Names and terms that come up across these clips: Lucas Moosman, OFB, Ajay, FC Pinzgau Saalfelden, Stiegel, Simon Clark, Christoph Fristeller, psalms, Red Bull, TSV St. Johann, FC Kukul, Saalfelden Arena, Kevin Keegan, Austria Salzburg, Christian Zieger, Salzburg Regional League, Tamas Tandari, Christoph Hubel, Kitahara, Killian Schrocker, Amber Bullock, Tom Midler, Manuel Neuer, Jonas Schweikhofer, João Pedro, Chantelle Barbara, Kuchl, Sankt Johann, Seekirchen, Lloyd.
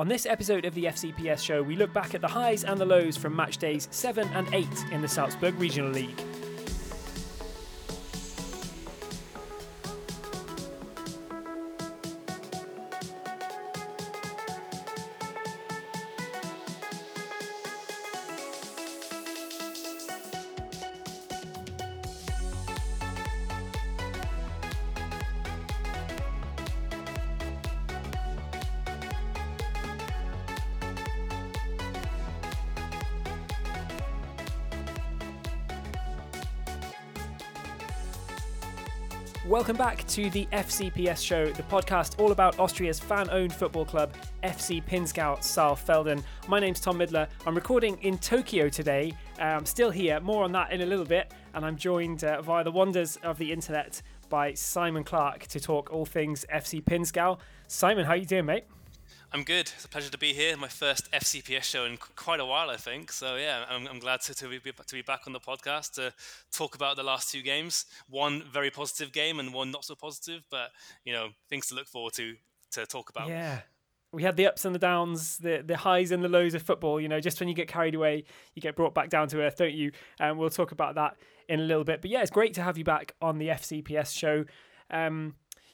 On this episode of the FCPS show, we look back at the highs and the lows from match days 7 and 8 in the Salzburg Regional League. Welcome back to the FCPS show, the podcast all about Austria's fan-owned football club, FC Pinzgau Saalfelden. My name's Tom Midler. I'm recording in Tokyo today. I'm still here, more on that in a little bit. And I'm joined via the wonders of the internet by Simon Clark to talk all things FC Pinzgau. Simon, how you doing, mate? I'm good. It's a pleasure to be here. My first FCPS show in quite a while, I think. So yeah, I'm glad to be back on the podcast to talk about the last two games. One very positive game and one not so positive, but you know, things to look forward to talk about. Yeah, we had the ups and the downs, the highs and the lows of football. You know, just when you get carried away, you get brought back down to earth, don't you? And we'll talk about that in a little bit. But yeah, it's great to have you back on the FCPS show.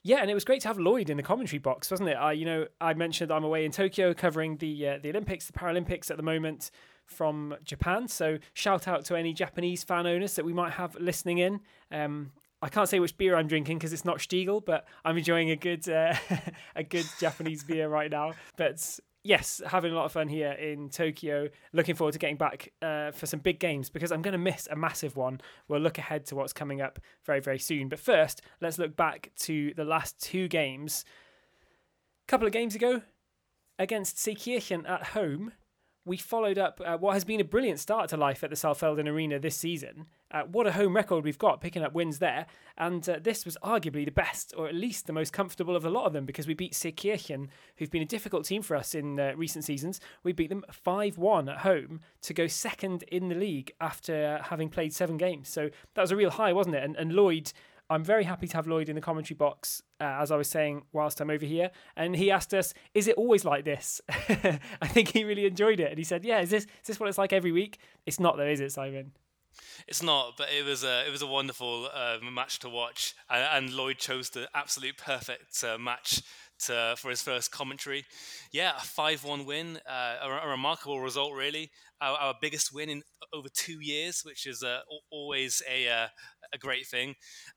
Yeah, and it was great to have Lloyd in the commentary box, wasn't it? I mentioned I'm away in Tokyo covering the Olympics, the Paralympics at the moment from Japan. So shout out to any Japanese fan owners that we might have listening in. I can't say which beer I'm drinking because it's not Stiegel, but I'm enjoying a good a good Japanese beer right now. But yes, having a lot of fun here in Tokyo. Looking forward to getting back for some big games because I'm going to miss a massive one. We'll look ahead to what's coming up very, very soon. But first, let's look back to the last two games. A couple of games ago, against Seekirchen at home, we followed up what has been a brilliant start to life at the Saalfelden Arena this season. What a home record we've got, picking up wins there. And this was arguably the best, or at least the most comfortable of a lot of them, because we beat Seekirchen, who've been a difficult team for us in recent seasons. We beat them 5-1 at home to go second in the league after having played 7 games. So that was a real high, wasn't it? And Lloyd, I'm very happy to have Lloyd in the commentary box, as I was saying, whilst I'm over here. And he asked us, is it always like this? I think he really enjoyed it. And he said, yeah, is this what it's like every week? It's not though, is it, Simon? It's not, but it was a wonderful match to watch. And Lloyd chose the absolute perfect match for his first commentary. Yeah, a 5-1 win, a remarkable result, really. Our biggest win in over 2 years, which is always a great thing.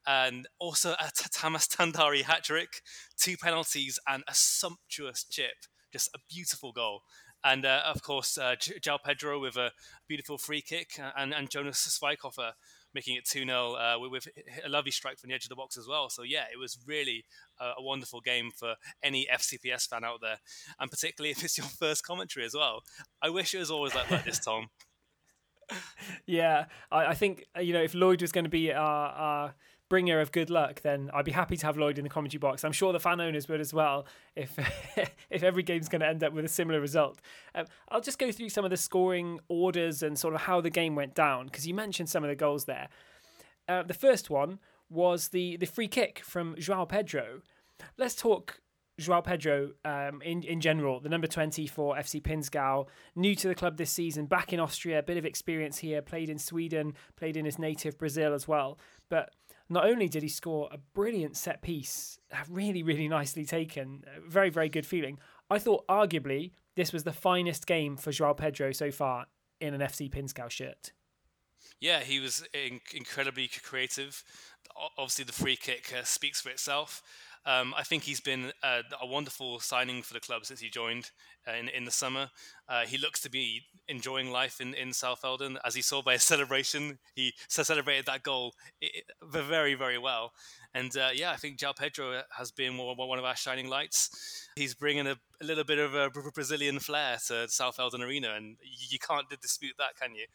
And also a Tamas Tandari hat-trick, 2 penalties and a sumptuous chip. Just a beautiful goal. And of course, João Pedro with a beautiful free kick and Jonas Schweikhofer making it 2-0 with a lovely strike from the edge of the box as well. So yeah, it was really a wonderful game for any FCPS fan out there. And particularly if it's your first commentary as well. I wish it was always like this, Tom. Yeah, I think, you know, if Lloyd was going to be our bringer of good luck, then I'd be happy to have Lloyd in the commentary box. I'm sure the fan owners would as well if every game's going to end up with a similar result. I'll just go through some of the scoring orders and sort of how the game went down, because you mentioned some of the goals there. The first one was the free kick from João Pedro. Let's talk João Pedro in general, the number 20 for FC Pinzgau, new to the club this season, back in Austria, a bit of experience here, played in Sweden, played in his native Brazil as well. But not only did he score a brilliant set piece, really, really nicely taken, very, very good feeling. I thought arguably this was the finest game for João Pedro so far in an FC Pinzgau shirt. Yeah, he was incredibly creative. Obviously, the free kick speaks for itself. I think he's been a wonderful signing for the club since he joined in the summer. He looks to be enjoying life in Saalfelden, as he saw by his celebration. He celebrated that goal very, very well. And yeah, I think João Pedro has been one of our shining lights. He's bringing a little bit of a Brazilian flair to Saalfelden Arena, and you can't dispute that, can you?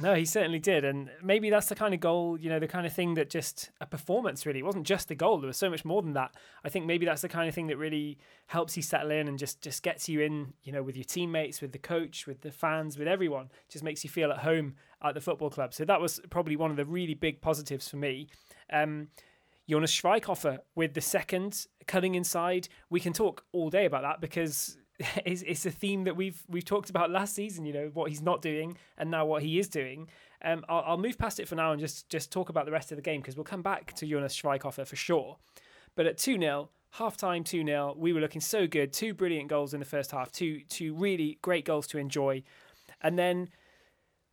No, he certainly did. And maybe that's the kind of goal, you know, the kind of thing that just a performance, really. It wasn't just the goal. There was so much more than that. I think maybe that's the kind of thing that really helps you settle in and just gets you in, you know, with your teammates, with the coach, with the fans, with everyone. Just makes you feel at home at the football club. So that was probably one of the really big positives for me. Jonas Schweikhofer with the second, cutting inside. We can talk all day about that because it's a theme that we've talked about last season, you know, what he's not doing and now what he is doing. I'll move past it for now and just talk about the rest of the game, because we'll come back to Jonas Schweikhofer for sure. But at 2-0, half-time 2-0, we were looking so good. Two brilliant goals in the first half, two really great goals to enjoy. And then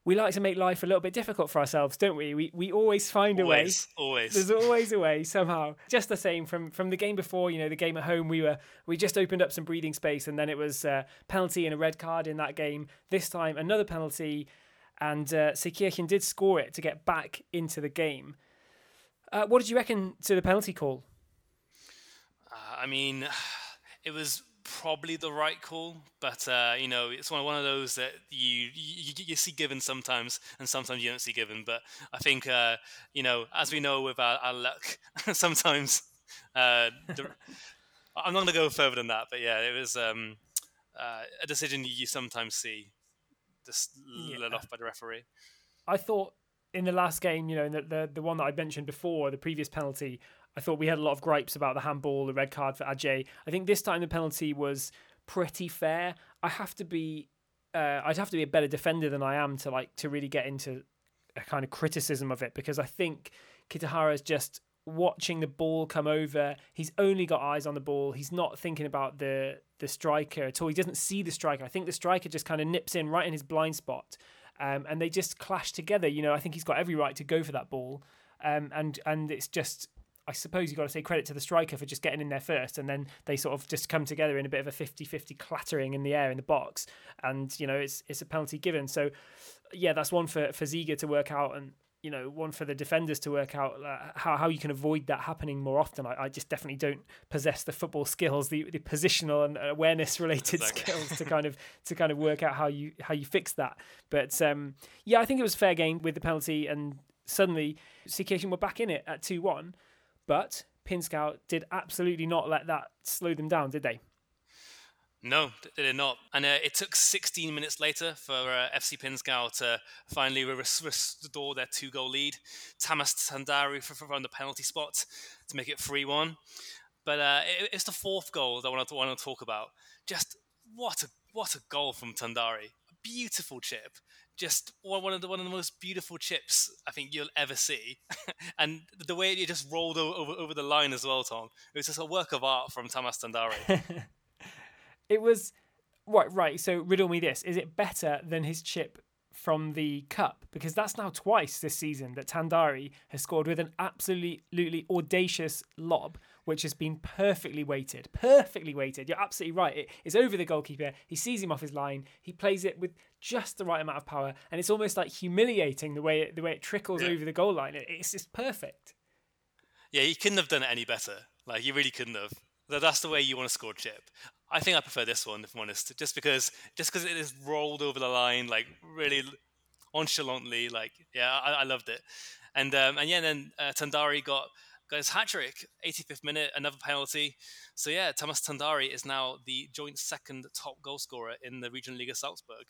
we like to make life a little bit difficult for ourselves, don't we? We always find a way. Always. There's always a way somehow. Just the same from the game before, you know, the game at home, we just opened up some breathing space, and then it was a penalty and a red card in that game. This time, another penalty, and Seekirchen did score it to get back into the game. What did you reckon to the penalty call? I mean, it was probably the right call, but you know, it's one of those that you see given sometimes, and sometimes you don't see given. But I think you know, as we know with our luck, sometimes I'm not going to go further than that. But yeah, it was a decision you sometimes see just let off by the referee. I thought in the last game, you know, the one that I mentioned before, the previous penalty, I thought we had a lot of gripes about the handball, the red card for Ajay. I think this time the penalty was pretty fair. I'd have to be a better defender than I am to really get into a kind of criticism of it, because I think Kitahara is just watching the ball come over. He's only got eyes on the ball. He's not thinking about the striker at all. He doesn't see the striker. I think the striker just kind of nips in right in his blind spot, and they just clash together. You know, I think he's got every right to go for that ball, and it's just, I suppose you've got to say credit to the striker for just getting in there first, and then they sort of just come together in a bit of a 50-50 clattering in the air in the box, and you know, it's a penalty given. So yeah, that's one for Zieger to work out, and you know, one for the defenders to work out how you can avoid that happening more often. I just definitely don't possess the football skills, the positional and awareness related skills to kind of work out how you fix that. But yeah, I think it was fair game with the penalty, and suddenly Seekirchen were back in it at 2-1. But Pinzgau did absolutely not let that slow them down, did they? No, they did not. And it took 16 minutes later for FC Pinzgau to finally restore their two-goal lead. Tamas Tandari from the penalty spot to make it 3-1. But it's the fourth goal that I want to talk about. Just what a goal from Tandari. A beautiful chip. Just one of the most beautiful chips I think you'll ever see, and the way it just rolled over the line as well, Tom. It was just a work of art from Tamas Tandari. It was right. So riddle me this: is it better than his chip from the cup? Because that's now twice this season that Tandari has scored with an absolutely audacious lob, which has been perfectly weighted. You're absolutely right. It's over the goalkeeper. He sees him off his line. He plays it with just the right amount of power, and it's almost like humiliating the way it trickles over the goal line. It's just perfect. Yeah, you couldn't have done it any better. Like, you really couldn't have. That's the way you want to score chip. I think I prefer this one, if I'm honest, just because it is rolled over the line, like really nonchalantly. Like, yeah, I loved it. And yeah, then Tandari got his hat-trick, 85th minute, another penalty. So yeah, Tamas Tandari is now the joint second top goal scorer in the Regionalliga Salzburg,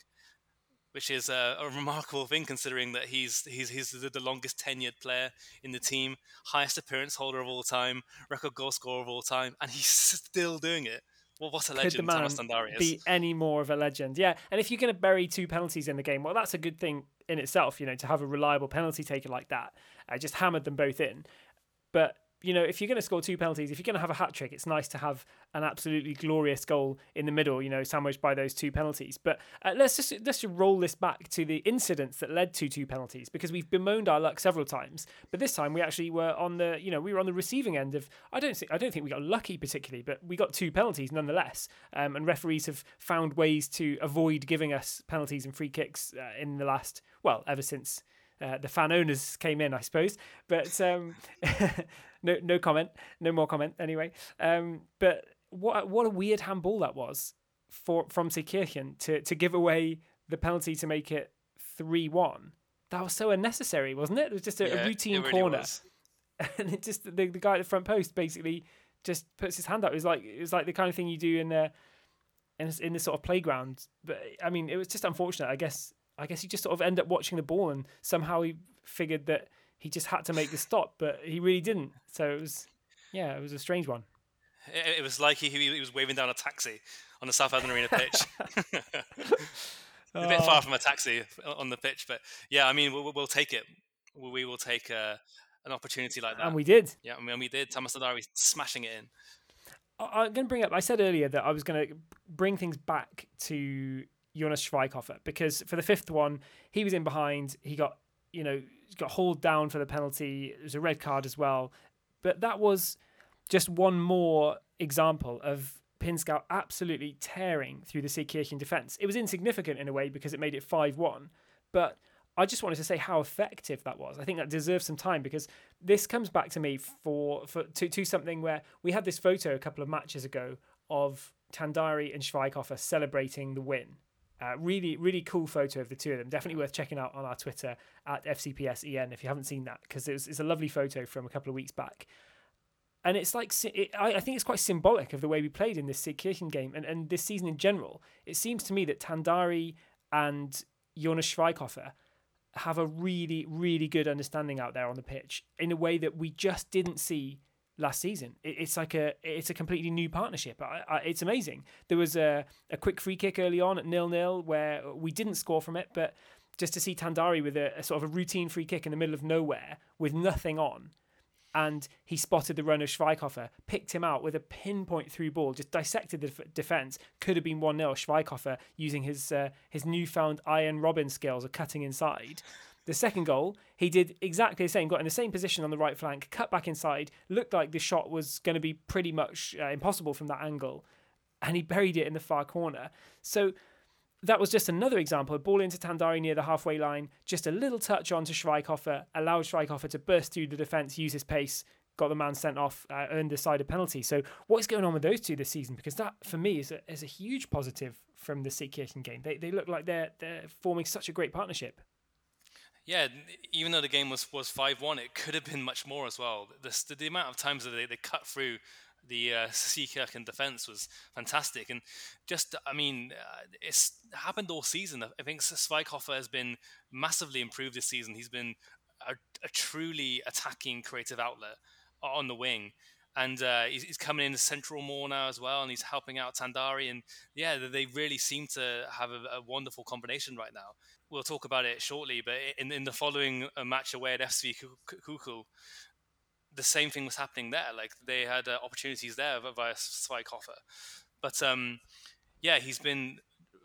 which is a remarkable thing, considering that he's the longest tenured player in the team, highest appearance holder of all time, record goal scorer of all time, and he's still doing it. Well, what a legend Tamas Tandari is. Be any more of a legend. Yeah, and if you're going to bury two penalties in the game, well, that's a good thing in itself, you know, to have a reliable penalty taker like that. I just hammered them both in. But, you know, if you're going to score two penalties, if you're going to have a hat-trick, it's nice to have an absolutely glorious goal in the middle, you know, sandwiched by those two penalties. But let's just roll this back to the incidents that led to two penalties, because we've bemoaned our luck several times. But this time we actually were on the, you know, we were on the receiving end of, I don't think we got lucky particularly, but we got two penalties nonetheless. And referees have found ways to avoid giving us penalties and free kicks in the last, well, ever since... the fan owners came in, I suppose, but no more comment anyway. But what a weird handball that was from Seekirchen to give away the penalty to make it 3-1. That was so unnecessary, wasn't it? It was just a routine really corner, and it just the guy at the front post basically just puts his hand up. It was like the kind of thing you do in the sort of playground. But I mean, it was just unfortunate, I guess. You just sort of end up watching the ball, and somehow he figured that he just had to make the stop, but he really didn't. So it was a strange one. It was like he was waving down a taxi on the Saalfelden Arena pitch. A bit far from a taxi on the pitch, but yeah, I mean, we'll take it. We will take an opportunity like that. And we did. Yeah, I mean, we did. Tamas Tandari smashing it in. I'm going to bring up, I said earlier that I was going to bring things back to Jonas Schweikhofer, because for the fifth one, he was in behind. He got hauled down for the penalty. It was a red card as well. But that was just one more example of Pinzgau absolutely tearing through the Seekirchen defence. It was insignificant in a way because it made it 5-1. But I just wanted to say how effective that was. I think that deserves some time, because this comes back to me to something where we had this photo a couple of matches ago of Tandari and Schweikhofer celebrating the win. Really, really cool photo of the two of them. Definitely worth checking out on our Twitter at FCPSEN if you haven't seen that, because it's a lovely photo from a couple of weeks back. And it's like, I think it's quite symbolic of the way we played in this Seekirchen game and this season in general. It seems to me that Tandari and Jonas Schweikhofer have a really, really good understanding out there on the pitch in a way that we just didn't see last season. It's a completely new partnership. It's amazing. There was a quick free kick early on at 0-0 where we didn't score from it, but just to see Tandari with a sort of a routine free kick in the middle of nowhere with nothing on, and he spotted the run of Schweikhofer, picked him out with a pinpoint through ball, just dissected the defence. Could have been 1-0. Schweikhofer using his newfound Iron Robin skills of cutting inside. The second goal, he did exactly the same, got in the same position on the right flank, cut back inside, looked like the shot was going to be pretty much impossible from that angle, and he buried it in the far corner. So that was just another example. A ball into Tandari near the halfway line, just a little touch onto Schweikhofer, allowed Schweikhofer to burst through the defence, use his pace, got the man sent off, earned the side a penalty. So what's going on with those two this season? Because that, for me, is a huge positive from the Seekirchen game. They look like they're forming such a great partnership. Yeah, even though the game was 5-1, it could have been much more as well. The amount of times that they cut through the Seekirchen defence was fantastic. And just, I mean, it's happened all season. I think Schweikhofer has been massively improved this season. He's been a truly attacking creative outlet on the wing. And he's coming in as central more now as well, and he's helping out Tandari. And yeah, they really seem to have a wonderful combination right now. We'll talk about it shortly, but in the following match away at FC Kukul, the same thing was happening there. Like, they had opportunities there via Schweikhofer. But yeah, he's been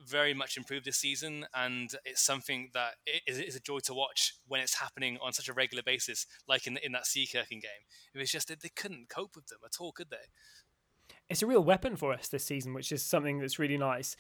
very much improved this season, and it's something that is a joy to watch when it's happening on such a regular basis, like in that Seekirchen game. It was just that they couldn't cope with them at all, could they? It's a real weapon for us this season, which is something that's really nice.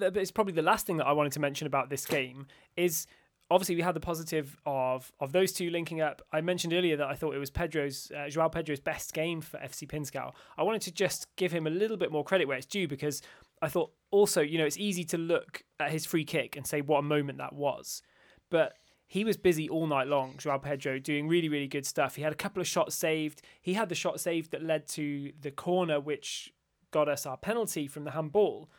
It's probably the last thing that I wanted to mention about this game is, obviously, we had the positive of those two linking up. I mentioned earlier that I thought it was João Pedro's best game for FC Pinzgau. I wanted to just give him a little bit more credit where it's due, because I thought also, it's easy to look at his free kick and say what a moment that was. But he was busy all night long, João Pedro, doing really, really good stuff. He had a couple of shots saved. He had the shot saved that led to the corner, which got us our penalty from the handball.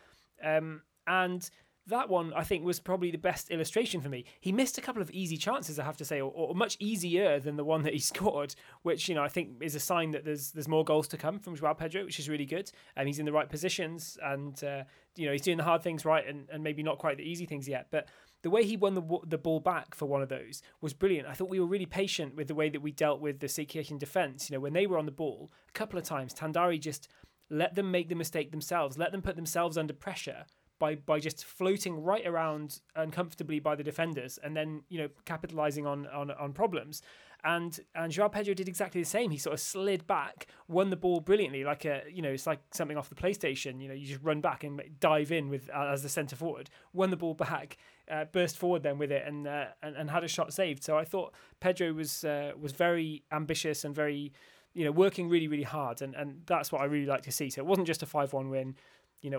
And that one, I think, was probably the best illustration for me. He missed a couple of easy chances, I have to say, or much easier than the one that he scored, which, I think is a sign that there's more goals to come from João Pedro, which is really good. He's in the right positions, and he's doing the hard things right, and maybe not quite the easy things yet. But the way he won the ball back for one of those was brilliant. I thought we were really patient with the way that we dealt with the Seekirchen defence. When they were on the ball, a couple of times, Tandari just let them make the mistake themselves, let them put themselves under pressure by just floating right around uncomfortably by the defenders, and then capitalizing on problems. And João Pedro did exactly the same. He sort of slid back, won the ball brilliantly, like it's like something off the PlayStation. You just run back and dive in with as the centre forward. Won the ball back, burst forward then with it, and had a shot saved. So I thought Pedro was very ambitious and very working really, really hard, and that's what I really like to see. So it wasn't just a 5-1 win.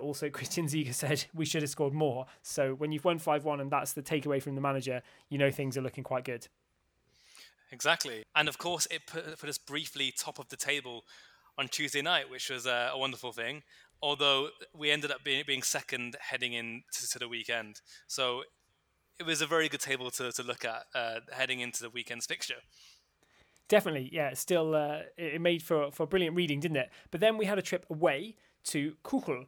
Also Christian Zieger said we should have scored more. So when you've won 5-1 and that's the takeaway from the manager, things are looking quite good. Exactly. And of course, it put us briefly top of the table on Tuesday night, which was a wonderful thing. Although we ended up being second heading into the weekend. So it was a very good table to look at heading into the weekend's fixture. Definitely, yeah. Still, it made for brilliant reading, didn't it? But then we had a trip away to Kuchl.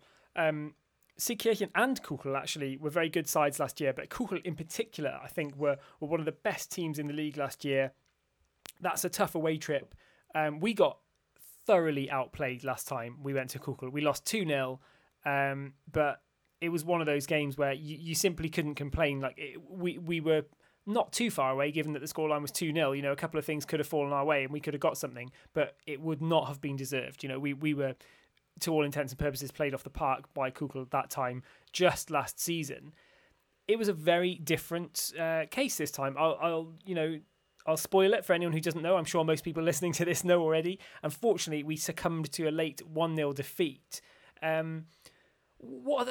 Seekirchen and Kuchl actually were very good sides last year, but Kuchl in particular, I think, were one of the best teams in the league last year. That's a tough away trip. We got thoroughly outplayed last time we went to Kuchl. We lost 2-0, but it was one of those games where you simply couldn't complain. Like we were not too far away, given that the scoreline was 2-0. You know, a couple of things could have fallen our way and we could have got something, but it would not have been deserved. You know, we were, to all intents and purposes, played off the park by Kuchl at that time, just last season. It was a very different case this time. I'll spoil it for anyone who doesn't know. I'm sure most people listening to this know already. Unfortunately, we succumbed to a late 1-0 defeat. What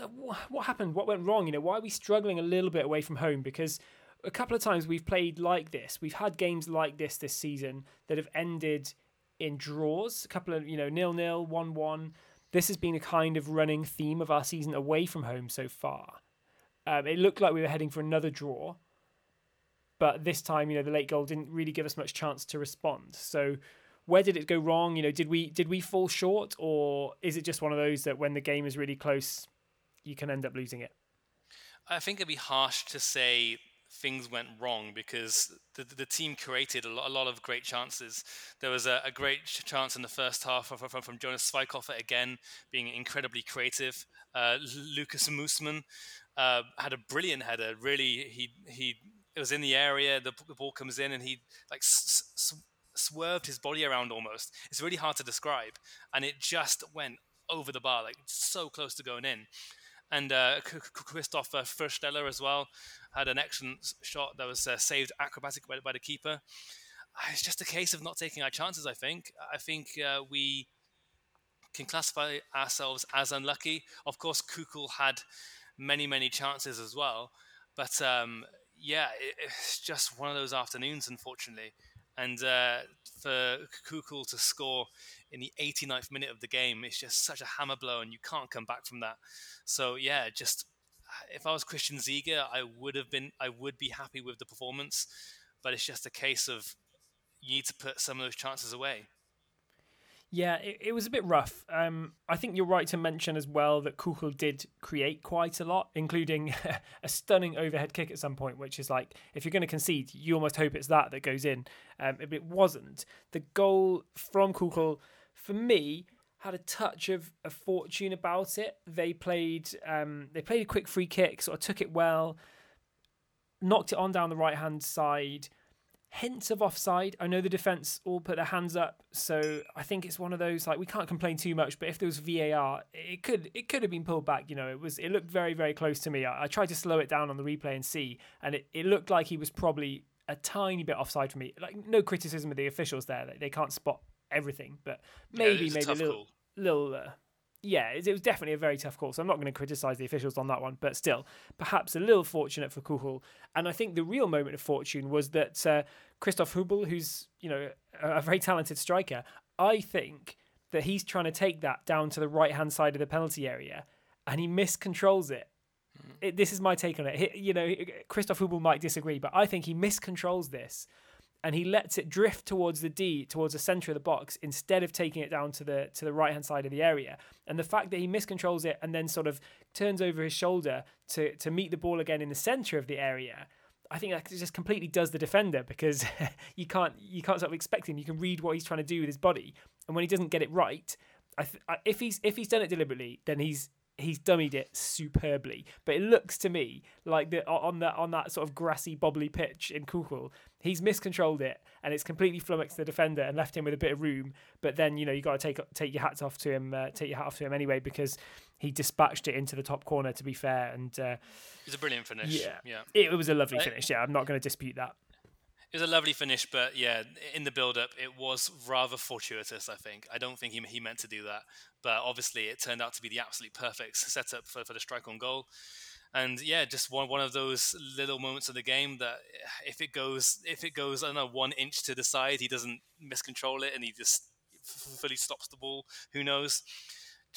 happened? What went wrong? You know, why are we struggling a little bit away from home? Because a couple of times we've played like this. We've had games like this season that have ended in draws. A couple of, 0-0, 1-1. This has been a kind of running theme of our season away from home so far. It looked like we were heading for another draw, but this time, the late goal didn't really give us much chance to respond. So where did it go wrong? Did we fall short, or is it just one of those that when the game is really close, you can end up losing it? I think it'd be harsh to say things went wrong, because the team created a lot of great chances. There was a great chance in the first half from Jonas Schweikhofer, again being incredibly creative. Lucas Moosman had a brilliant header. Really, it was in the area. The ball comes in and he swerved his body around almost. It's really hard to describe, and it just went over the bar, like so close to going in. And Christoph Fristeller as well had an excellent shot that was saved acrobatic by the keeper. It's just a case of not taking our chances, I think. I think we can classify ourselves as unlucky. Of course, Kuchl had many, many chances as well. But it's just one of those afternoons, unfortunately. And for Kuchl to score in the 89th minute of the game, it's just such a hammer blow, and you can't come back from that. So yeah, just if I was Christian Zieger, I would be happy with the performance, but it's just a case of you need to put some of those chances away. Yeah, it was a bit rough. I think you're right to mention as well that Kuchl did create quite a lot, including a stunning overhead kick at some point, which is like, if you're going to concede, you almost hope it's that goes in. It wasn't. The goal from Kuchl, for me, had a touch of a fortune about it. They played a quick free kick, sort of took it well, knocked it on down the right-hand side. Hints of offside. I know the defence all put their hands up, so I think it's one of those, like, we can't complain too much, but if there was VAR, it could have been pulled back. It looked very, very close to me. I tried to slow it down on the replay and see, and it looked like he was probably a tiny bit offside for me. Like, no criticism of the officials there, they can't spot everything, but maybe a little. It was definitely a very tough call, so I'm not going to criticise the officials on that one, but still, perhaps a little fortunate for Kuchl. And I think the real moment of fortune was that Christoph Hubel, who's, a very talented striker, I think that he's trying to take that down to the right-hand side of the penalty area, and he miscontrols it. This is my take on it. Christoph Hubel might disagree, but I think he miscontrols this, and he lets it drift towards the D, towards the centre of the box, instead of taking it down to the right-hand side of the area. And the fact that he miscontrols it and then sort of turns over his shoulder to meet the ball again in the centre of the area, I think that just completely does the defender, because you can't sort of expect him. You can read what he's trying to do with his body, and when he doesn't get it right, if he's done it deliberately, then he's dummied it superbly. But it looks to me like that on that sort of grassy, bobbly pitch in Kuchl, he's miscontrolled it, and it's completely flummoxed the defender and left him with a bit of room. But then, you got to take your hat off to him. Take your hat off to him anyway, because he dispatched it into the top corner. To be fair, and it was a brilliant finish. Yeah. It was a lovely finish. Yeah, I'm not going to dispute that. It was a lovely finish, but yeah, in the build-up, it was rather fortuitous, I think. I don't think he meant to do that, but obviously it turned out to be the absolute perfect setup for the strike on goal. And yeah, just one of those little moments of the game that if it goes, I don't know, 1 inch to the side, he doesn't miscontrol it and he just fully stops the ball. Who knows?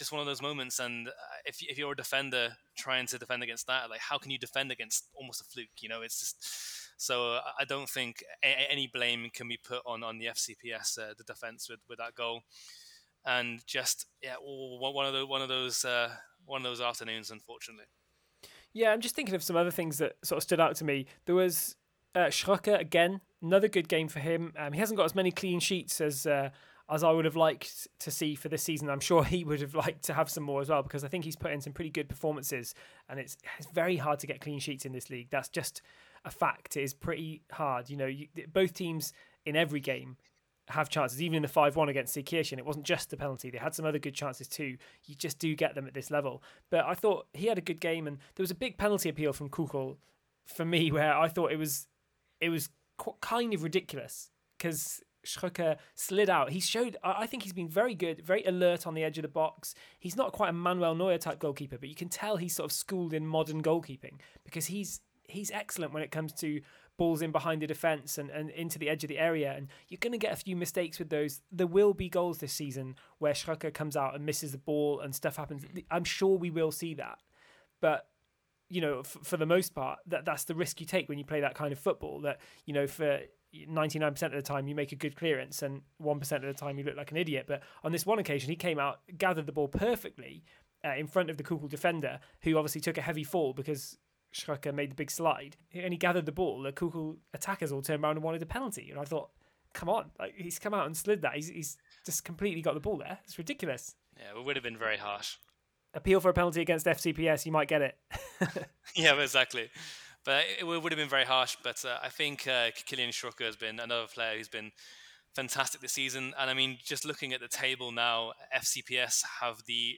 just one of those moments. And if you're a defender trying to defend against that, like, how can you defend against almost a fluke? You know, it's just so I don't think any blame can be put on the FCPS, the defense with that goal. And just one of those afternoons, unfortunately. Yeah, I'm just thinking of some other things that sort of stood out to me. There was Schrocker again, another good game for him. He hasn't got as many clean sheets as I would have liked to see for this season. I'm sure he would have liked to have some more as well, because I think he's put in some pretty good performances, and it's very hard to get clean sheets in this league. That's just a fact. It is pretty hard. You know, both teams in every game have chances. Even in the 5-1 against Seekirchen, it wasn't just the penalty. They had some other good chances too. You just do get them at this level. But I thought he had a good game, and there was a big penalty appeal from Kuchl for me, where I thought it was kind of ridiculous, because Schrocker slid out. He showed, I think he's been very good, very alert on the edge of the box. He's not quite a Manuel Neuer type goalkeeper, but you can tell he's sort of schooled in modern goalkeeping, because he's excellent when it comes to balls in behind the defence and into the edge of the area, and you're going to get a few mistakes with those. There will be goals this season where Schrocker comes out and misses the ball and stuff happens. I'm sure we will see that, but you know, for the most part, that's the risk you take when you play that kind of football, that, you know, for 99% of the time you make a good clearance and 1% of the time you look like an idiot. But on this one occasion, he came out, gathered the ball perfectly in front of the Kukul defender, who obviously took a heavy fall because Schrocker made the big slide, and he gathered the ball. The Kukul attackers all turned around and wanted a penalty, and I thought, come on, like, he's come out and slid that. He's just completely got the ball there. It's ridiculous. Yeah, it would have been very harsh. Appeal for a penalty against FCPS, you might get it. Yeah, exactly. But it would have been very harsh. But I think Killian Schrocker has been another player who's been fantastic this season. And I mean, just looking at the table now, FCPS have the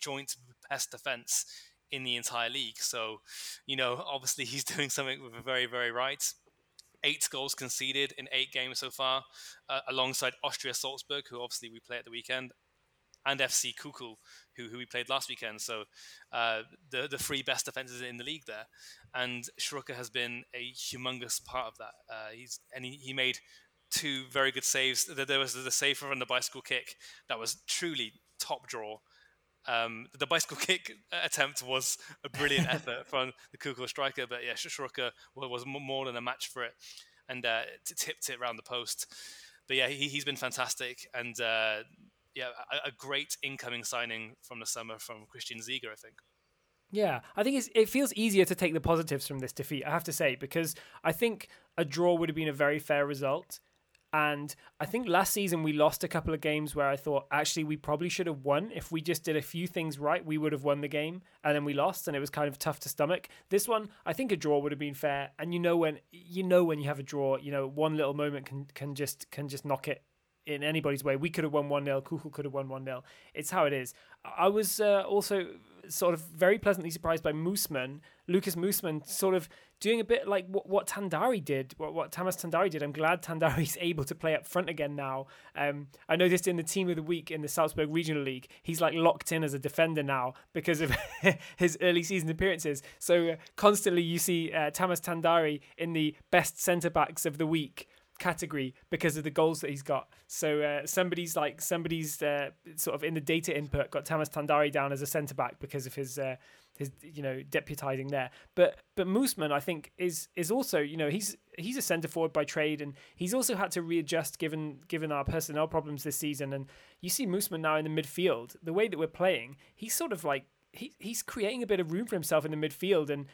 joint best defence in the entire league. So, you know, obviously he's doing something very, very right. 8 goals conceded in 8 games so far, alongside Austria Salzburg, who obviously we play at the weekend, and FC Kukul, who we played last weekend. So the 3 best defences in the league there. And Schrocker has been a humongous part of that. He made 2 very good saves. There was the save from the bicycle kick. That was truly top draw. The bicycle kick attempt was a brilliant effort from the Kukul striker. But yeah, Schrocker was more than a match for it, and tipped it around the post. But yeah, he's been fantastic. And yeah, a great incoming signing from the summer from Christian Zieger, I think. Yeah, I think it feels easier to take the positives from this defeat, I have to say, because I think a draw would have been a very fair result. And I think last season we lost a couple of games where I thought, actually, we probably should have won. If we just did a few things right, we would have won the game. And then we lost, and it was kind of tough to stomach. This one, I think a draw would have been fair. And you know when you have a draw, you know, one little moment can just knock it in anybody's way. We could have won 1-0. Kuchl could have won 1-0. It's how it is. I was also sort of very pleasantly surprised by Moosman, Lucas Moosman, sort of doing a bit like what Tamas Tandari did. I'm glad Tandari's able to play up front again now. I noticed in the team of the week in the Salzburg Regional League, he's like locked in as a defender now because of his early season appearances. So constantly you see Tamas Tandari in the best centre-backs of the week category because of the goals that he's got. So somebody's sort of in the data input got Tamas Tandari down as a centre back because of his you know, deputising there. But Moosman, I think, is also, you know, he's a centre forward by trade, and he's also had to readjust given our personnel problems this season. And you see Moosman now in the midfield. The way that we're playing, he's sort of like he's creating a bit of room for himself in the midfield. And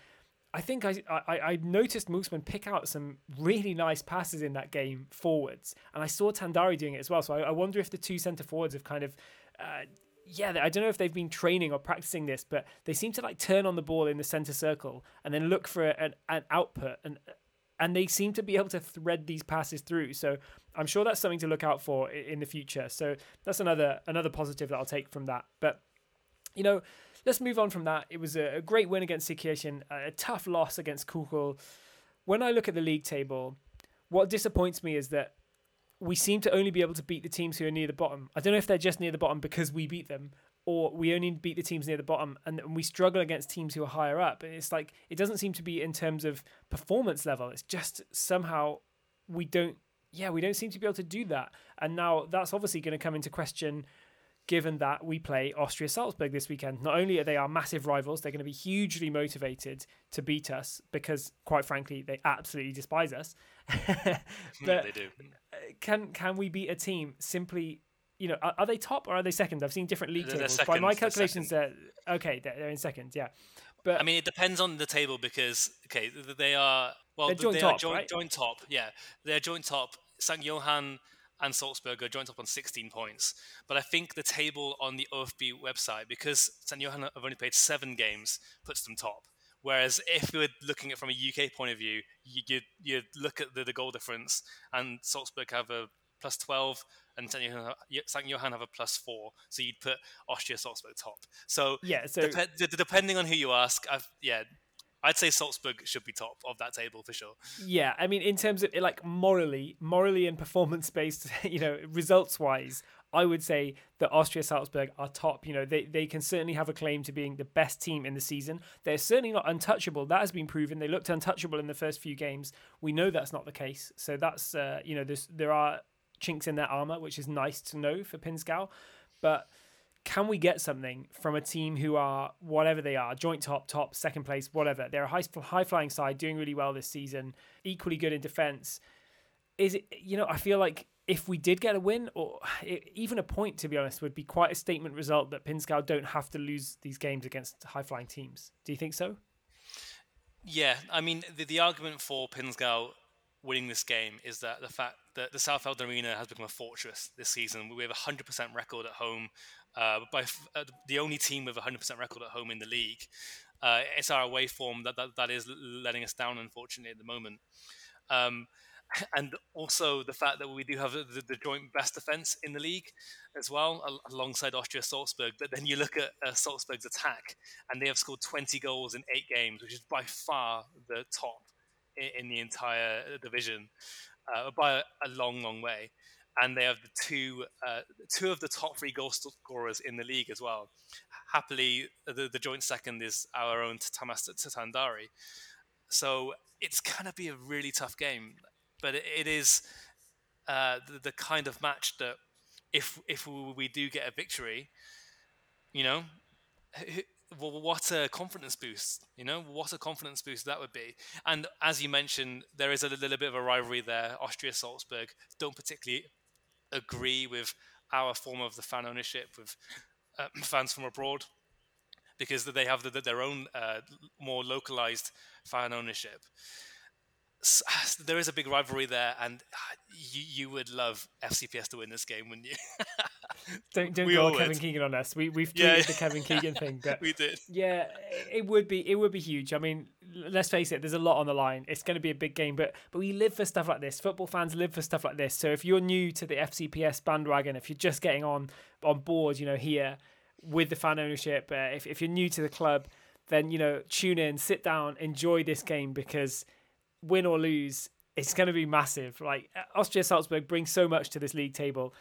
I think I noticed Moosman pick out some really nice passes in that game forwards, and I saw Tandari doing it as well. So I wonder if the 2 centre forwards have kind of, I don't know if they've been training or practicing this, but they seem to like turn on the ball in the centre circle and then look for an output, and they seem to be able to thread these passes through. So I'm sure that's something to look out for in the future. So that's another positive that I'll take from that. But you know, let's move on from that. It was a great win against Seekirchen, a tough loss against Kukul. When I look at the league table, what disappoints me is that we seem to only be able to beat the teams who are near the bottom. I don't know if they're just near the bottom because we beat them, or we only beat the teams near the bottom and we struggle against teams who are higher up. It's like, it doesn't seem to be in terms of performance level. It's just somehow we don't seem to be able to do that. And now that's obviously going to come into question given that we play Austria Salzburg this weekend. Not only are they our massive rivals, they're going to be hugely motivated to beat us because, quite frankly, they absolutely despise us. But they do. Can we beat a team simply... You know, are they top or are they second? I've seen different league tables. By my calculations, they're in second, yeah. But I mean, it depends on the table because, okay, they are... Well, they're joint top, yeah. They're joint top. St. Johann and Salzburg are joint up on 16 points. But I think the table on the OFB website, because St. Johann have only played 7 games, puts them top. Whereas if you were looking at it from a UK point of view, you'd look at the goal difference, and Salzburg have a plus 12, and St. Johann have a plus 4. So you'd put Austria Salzburg top. So, yeah, so depending on who you ask, I'd say Salzburg should be top of that table for sure. Yeah, I mean, in terms of like morally and performance-based, results-wise, I would say that Austria Salzburg are top. You know, they can certainly have a claim to being the best team in the season. They're certainly not untouchable. That has been proven. They looked untouchable in the first few games. We know that's not the case. So that's there are chinks in their armor, which is nice to know for Pinzgau, but. Can we get something from a team who are, whatever they are, joint top, second place, whatever? They're a high-flying side, doing really well this season, equally good in defence. Is it, I feel like if we did get a win, or even a point, to be honest, would be quite a statement result that Pinzgau don't have to lose these games against high-flying teams. Do you think so? Yeah, I mean, the argument for Pinzgau winning this game is that the fact that the Saalfelden Arena has become a fortress this season. We have a 100% record at home. The only team with a 100% record at home in the league. It's our away form that is letting us down, unfortunately, at the moment. And also the fact that we do have the joint best defence in the league as well, alongside Austria Salzburg. But then you look at Salzburg's attack, and they have scored 20 goals in 8 games, which is by far the top in the entire division by a long, long way. And they have the two of the top 3 goal scorers in the league as well. Happily, the joint second is our own Tamas Tandari. So it's going to be a really tough game. But it is the kind of match that if we do get a victory, what a confidence boost, what a confidence boost that would be. And as you mentioned, there is a little bit of a rivalry there. Austria-Salzburg don't particularly agree with our form of the fan ownership with fans from abroad, because they have their own more localized fan ownership. So there is a big rivalry there, and you would love FCPS to win this game, wouldn't you? Don't go Kevin Keegan on us. We've tweeted the Kevin Keegan thing, but we did. Yeah, it would be huge. I mean, let's face it, there's a lot on the line. It's going to be a big game, but we live for stuff like this. Football fans live for stuff like this. So if you're new to the FCPS bandwagon, if you're just getting on board, here with the fan ownership, if you're new to the club, then tune in, sit down, enjoy this game, because win or lose, it's going to be massive. Like, Austria Salzburg brings so much to this league table.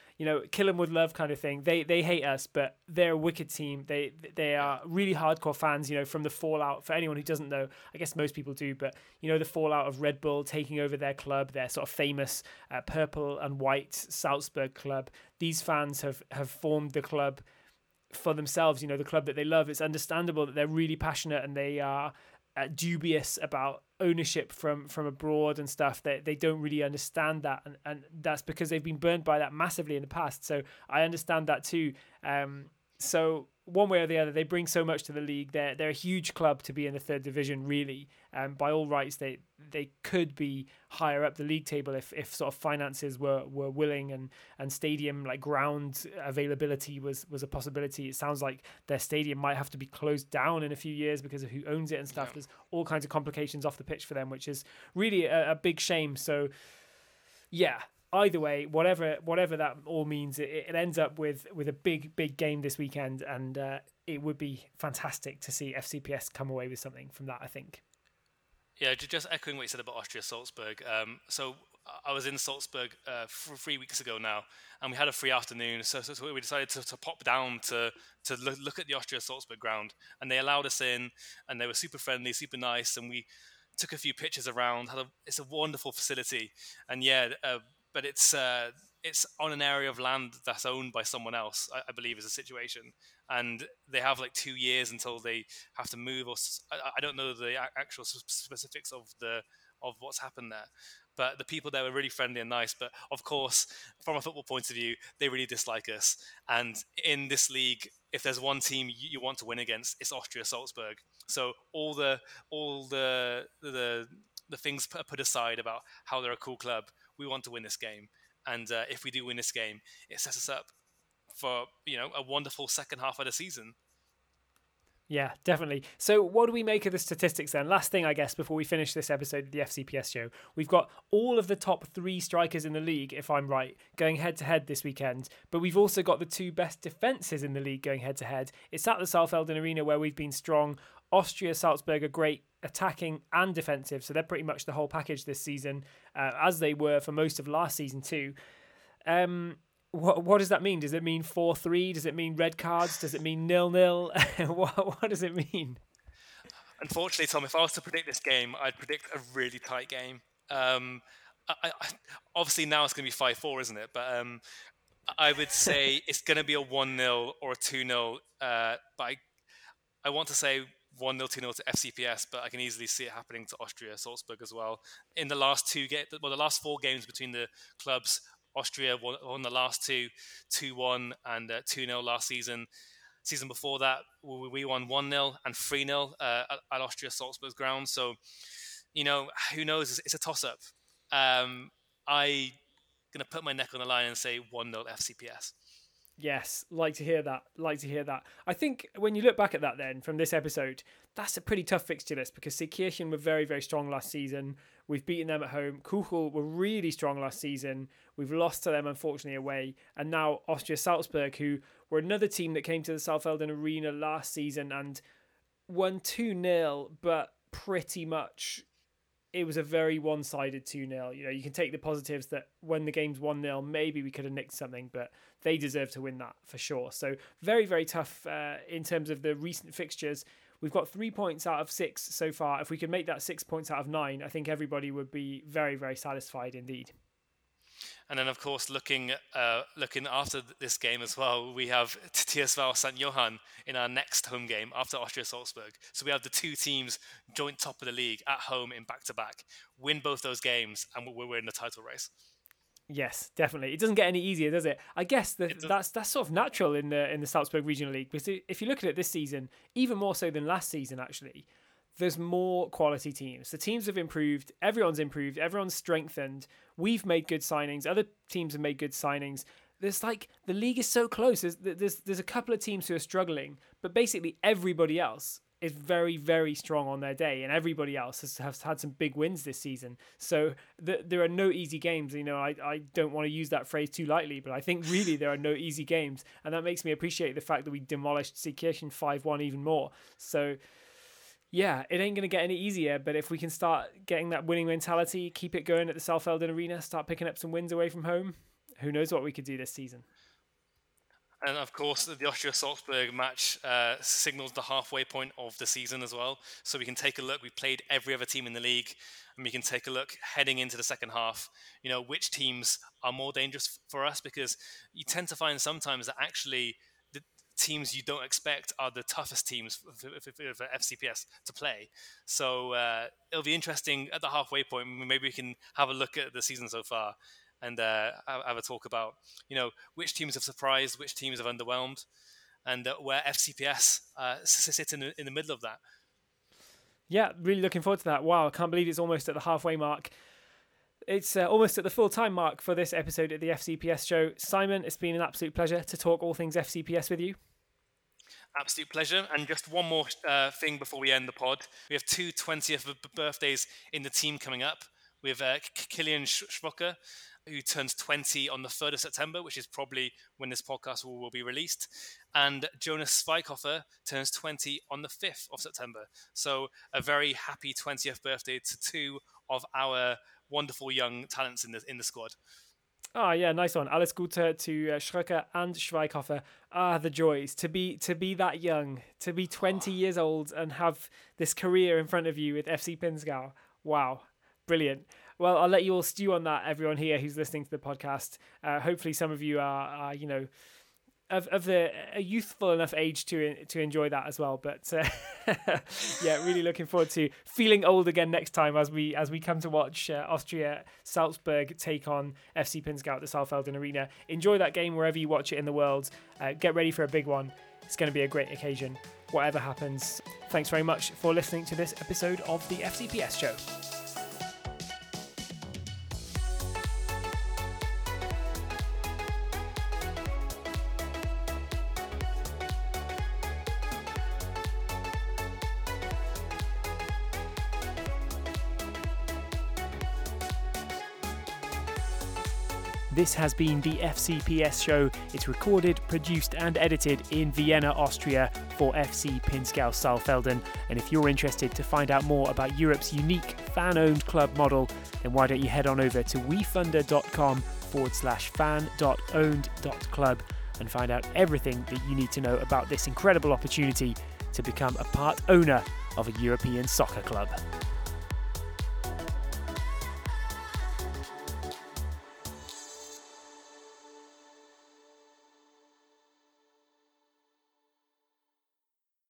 Kill 'em with love kind of thing. They hate us, but they're a wicked team. They are really hardcore fans, from the fallout. For anyone who doesn't know, I guess most people do, but the fallout of Red Bull taking over their club, their sort of famous purple and white Salzburg club. These fans have formed the club for themselves, the club that they love. It's understandable that they're really passionate, and they are dubious about ownership from abroad and stuff. They don't really understand that, and that's because they've been burned by that massively in the past. So I understand that too. So one way or the other, they bring so much to the league. They're a huge club to be in the third division, really. By all rights, they could be higher up the league table if sort of finances were willing, and stadium, like ground availability, was a possibility. It sounds like their stadium might have to be closed down in a few years because of who owns it and stuff. Yeah. There's all kinds of complications off the pitch for them, which is really a big shame. So, yeah. Either way, whatever that all means, it ends up with a big game this weekend, and it would be fantastic to see FCPS come away with something from that, I think. Yeah, just echoing what you said about Austria Salzburg. So I was in Salzburg 3 weeks ago now, and we had a free afternoon, so we decided to pop down to look at the Austria Salzburg ground, and they allowed us in, and they were super friendly, super nice, and we took a few pictures around. It's a wonderful facility, and yeah. But it's it's on an area of land that's owned by someone else, I believe is the situation. And they have like 2 years until they have to move. Or I don't know the actual specifics of what's happened there. But the people there were really friendly and nice. But of course, from a football point of view, they really dislike us. And in this league, if there's one team you want to win against, it's Austria Salzburg. So all the things put aside about how they're a cool club, we want to win this game. And if we do win this game, it sets us up for, you know, a wonderful second half of the season. Yeah, definitely. So what do we make of the statistics then? Last thing, I guess, before we finish this episode of the FCPS show, we've got all of the top three strikers in the league, if I'm right, going head-to-head this weekend. But we've also got the two best defences in the league going head-to-head. It's at the Saalfelden Arena where we've been strong. Austria Salzburg are great attacking and defensive, so they're pretty much the whole package this season, as they were for most of last season too. What does that mean? Does it mean 4-3? Does it mean red cards? Does it mean 0-0? What does it mean? Unfortunately, Tom, if I was to predict this game, I'd predict a really tight game. I obviously, now it's going to be 5-4, isn't it? But I would say it's going to be a 1-0 or a 2-0. But I want to say 1-0, 2-0 to FCPS, but I can easily see it happening to Austria Salzburg as well. In the last the last four games between the clubs, Austria won the last two, 2-1 and 2-0 last season. Season before that, we won 1-0 and 3-0 at Austria Salzburg's ground. So, you know, who knows? It's a toss-up. I'm going to put my neck on the line and say 1-0 FCPS. Yes, like to hear that. Like to hear that. I think when you look back at that then, from this episode, that's a pretty tough fixture list because Seekirchen were very, very strong last season. We've beaten them at home. Kuchl were really strong last season. We've lost to them, unfortunately, away. And now Austria Salzburg, who were another team that came to the Saalfelden Arena last season and won 2-0, but pretty much it was a very one-sided 2-0. You know, you can take the positives that when the game's 1-0, maybe we could have nicked something, but they deserve to win that for sure. So very, very tough in terms of the recent fixtures. We've got 3 points out of 6 so far. If we could make that 6 points out of 9, I think everybody would be very, very satisfied indeed. And then, of course, looking after this game as well, we have TSV St. Johann in our next home game after Austria Salzburg. So we have the two teams joint top of the league at home in back-to-back. Win both those games and we're in the title race. Yes, definitely. It doesn't get any easier, does it? I guess that's sort of natural in the Salzburg Regional League, because if you look at it this season, even more so than last season, actually, there's more quality teams. The teams have improved. Everyone's improved. Everyone's strengthened. We've made good signings. Other teams have made good signings. There's like, the league is so close. There's a couple of teams who are struggling, but basically everybody else is very, very strong on their day, and everybody else has had some big wins this season. So there are no easy games. You know, I don't want to use that phrase too lightly, but I think really there are no easy games, and that makes me appreciate the fact that we demolished Seekirchen 5-1 even more. So yeah, it ain't going to get any easier, but if we can start getting that winning mentality, keep it going at the Saalfelden Arena, start picking up some wins away from home, who knows what we could do this season. And of course, the Austria Salzburg match signals the halfway point of the season as well. So we can take a look. We played every other team in the league, and we can take a look heading into the second half, you know, which teams are more dangerous for us, because you tend to find sometimes that actually teams you don't expect are the toughest teams for FCPS to play. So it'll be interesting at the halfway point. Maybe we can have a look at the season so far and have a talk about, you know, which teams have surprised, which teams have underwhelmed, and where FCPS sit in the middle of that. Yeah, really looking forward to that. Wow, I can't believe it's almost at the halfway mark. It's almost at the full-time mark for this episode of the FCPS show. Simon, it's been an absolute pleasure to talk all things FCPS with you. Absolute pleasure. And just one more thing before we end the pod. We have two 20th birthdays in the team coming up. We have Killian Schrocker, who turns 20 on the 3rd of September, which is probably when this podcast will be released. And Jonas Schweikhofer turns 20 on the 5th of September. So a very happy 20th birthday to two of our wonderful young talents in the squad. Ah, yeah, nice one. Alles Gute to Schröcker and Schweikhofer. Ah, the joys to be that young, to be 20 years old and have this career in front of you with FC Pinzgau. Wow, brilliant. Well, I'll let you all stew on that, everyone here who's listening to the podcast. Hopefully some of you are you know, of a youthful enough age to enjoy that as well. But yeah, really looking forward to feeling old again next time as we come to watch Austria Salzburg take on FC Pinzgau at the Saalfelden Arena. Enjoy that game wherever you watch it in the world. Get ready for a big one. It's going to be a great occasion, whatever happens. Thanks very much for listening to this episode of the FCPS Show. This has been the FCPS Show. It's recorded, produced and edited in Vienna, Austria for FC Pinzgau Saalfelden. And if you're interested to find out more about Europe's unique fan-owned club model, then why don't you head on over to wefunder.com/fan.owned.club and find out everything that you need to know about this incredible opportunity to become a part owner of a European soccer club.